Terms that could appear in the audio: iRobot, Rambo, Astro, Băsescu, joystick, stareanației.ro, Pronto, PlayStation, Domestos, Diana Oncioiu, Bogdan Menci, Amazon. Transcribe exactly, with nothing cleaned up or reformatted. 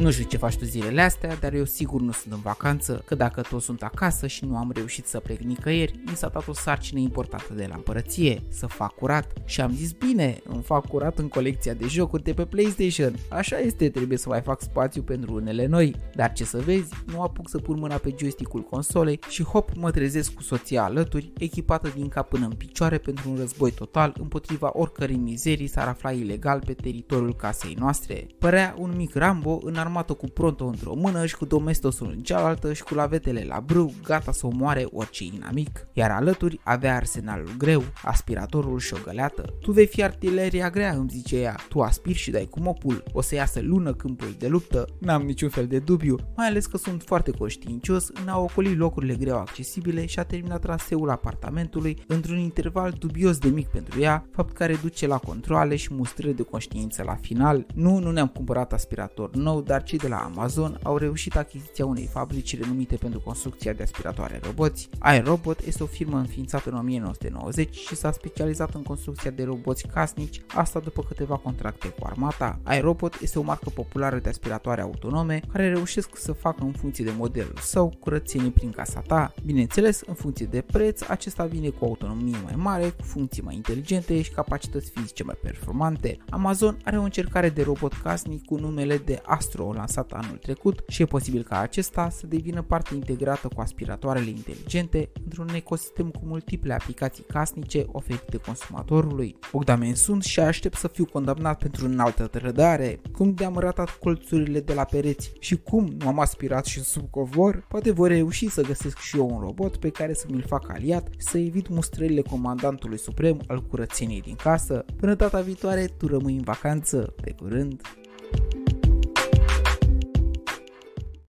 Nu știu ce faci tu zilele astea, dar eu sigur nu sunt în vacanță, că dacă toți sunt acasă și nu am reușit să plec nicăieri, mi s-a dat o sarcină importantă de la împărăție, să fac curat. Și am zis, bine, îmi fac curat în colecția de jocuri de pe PlayStation. Așa este, trebuie să mai fac spațiu pentru unele noi. Dar ce să vezi, nu apuc să pun mâna pe joystick-ul consolei și hop, mă trezesc cu soția alături, echipată din cap până în picioare pentru un război total împotriva oricărei mizerii s-ar afla ilegal pe teritoriul casei noastre. Părea un mic Rambo, înarmat-o cu Pronto într-o mână și cu Domestosul în cealaltă și cu lavetele la brâu, gata să omoare orice inamic. Iar alături avea arsenalul greu, aspiratorul și o găleată. Tu vei fi artileria grea, îmi zice ea, tu aspiri și dai cu mopul, o să iasă lună câmpul de luptă, n-am niciun fel de dubiu, mai ales că sunt foarte conștiincios, n-a ocolit locurile greu accesibile și a terminat traseul apartamentului într-un interval dubios de mic pentru ea, fapt care duce la controale și mustrări de conștiință la final. Nu, nu ne-am cumpărat aspirator nou, dar cei de la Amazon au reușit achiziția unei fabrici renumite pentru construcția de aspiratoare roboți. iRobot este o firmă înființată în o mie nouă sute nouăzeci și s-a specializat în construcția de roboți casnici, asta după câteva contracte cu armata. iRobot este o marcă populară de aspiratoare autonome care reușesc să facă în funcție de modelul său curățenii prin casa ta. Bineînțeles, în funcție de preț, acesta vine cu o autonomie mai mare, cu funcții mai inteligente și capacități fizice mai performante. Amazon are o încercare de robot casnic cu numele de Astro, lansat anul trecut, și e posibil ca acesta să devină parte integrată cu aspiratoarele inteligente într-un ecosistem cu multiple aplicații casnice oferite consumatorului. Bogdan Menci și aștept să fiu condamnat pentru înaltă trădare. Cum de-am ratat colțurile de la pereți și cum nu am aspirat și sub covor, poate voi reuși să găsesc și eu un robot pe care să mi-l fac aliat, să evit mustrările comandantului suprem al curățeniei din casă. Până data viitoare, tu rămâi în vacanță. Pe curând!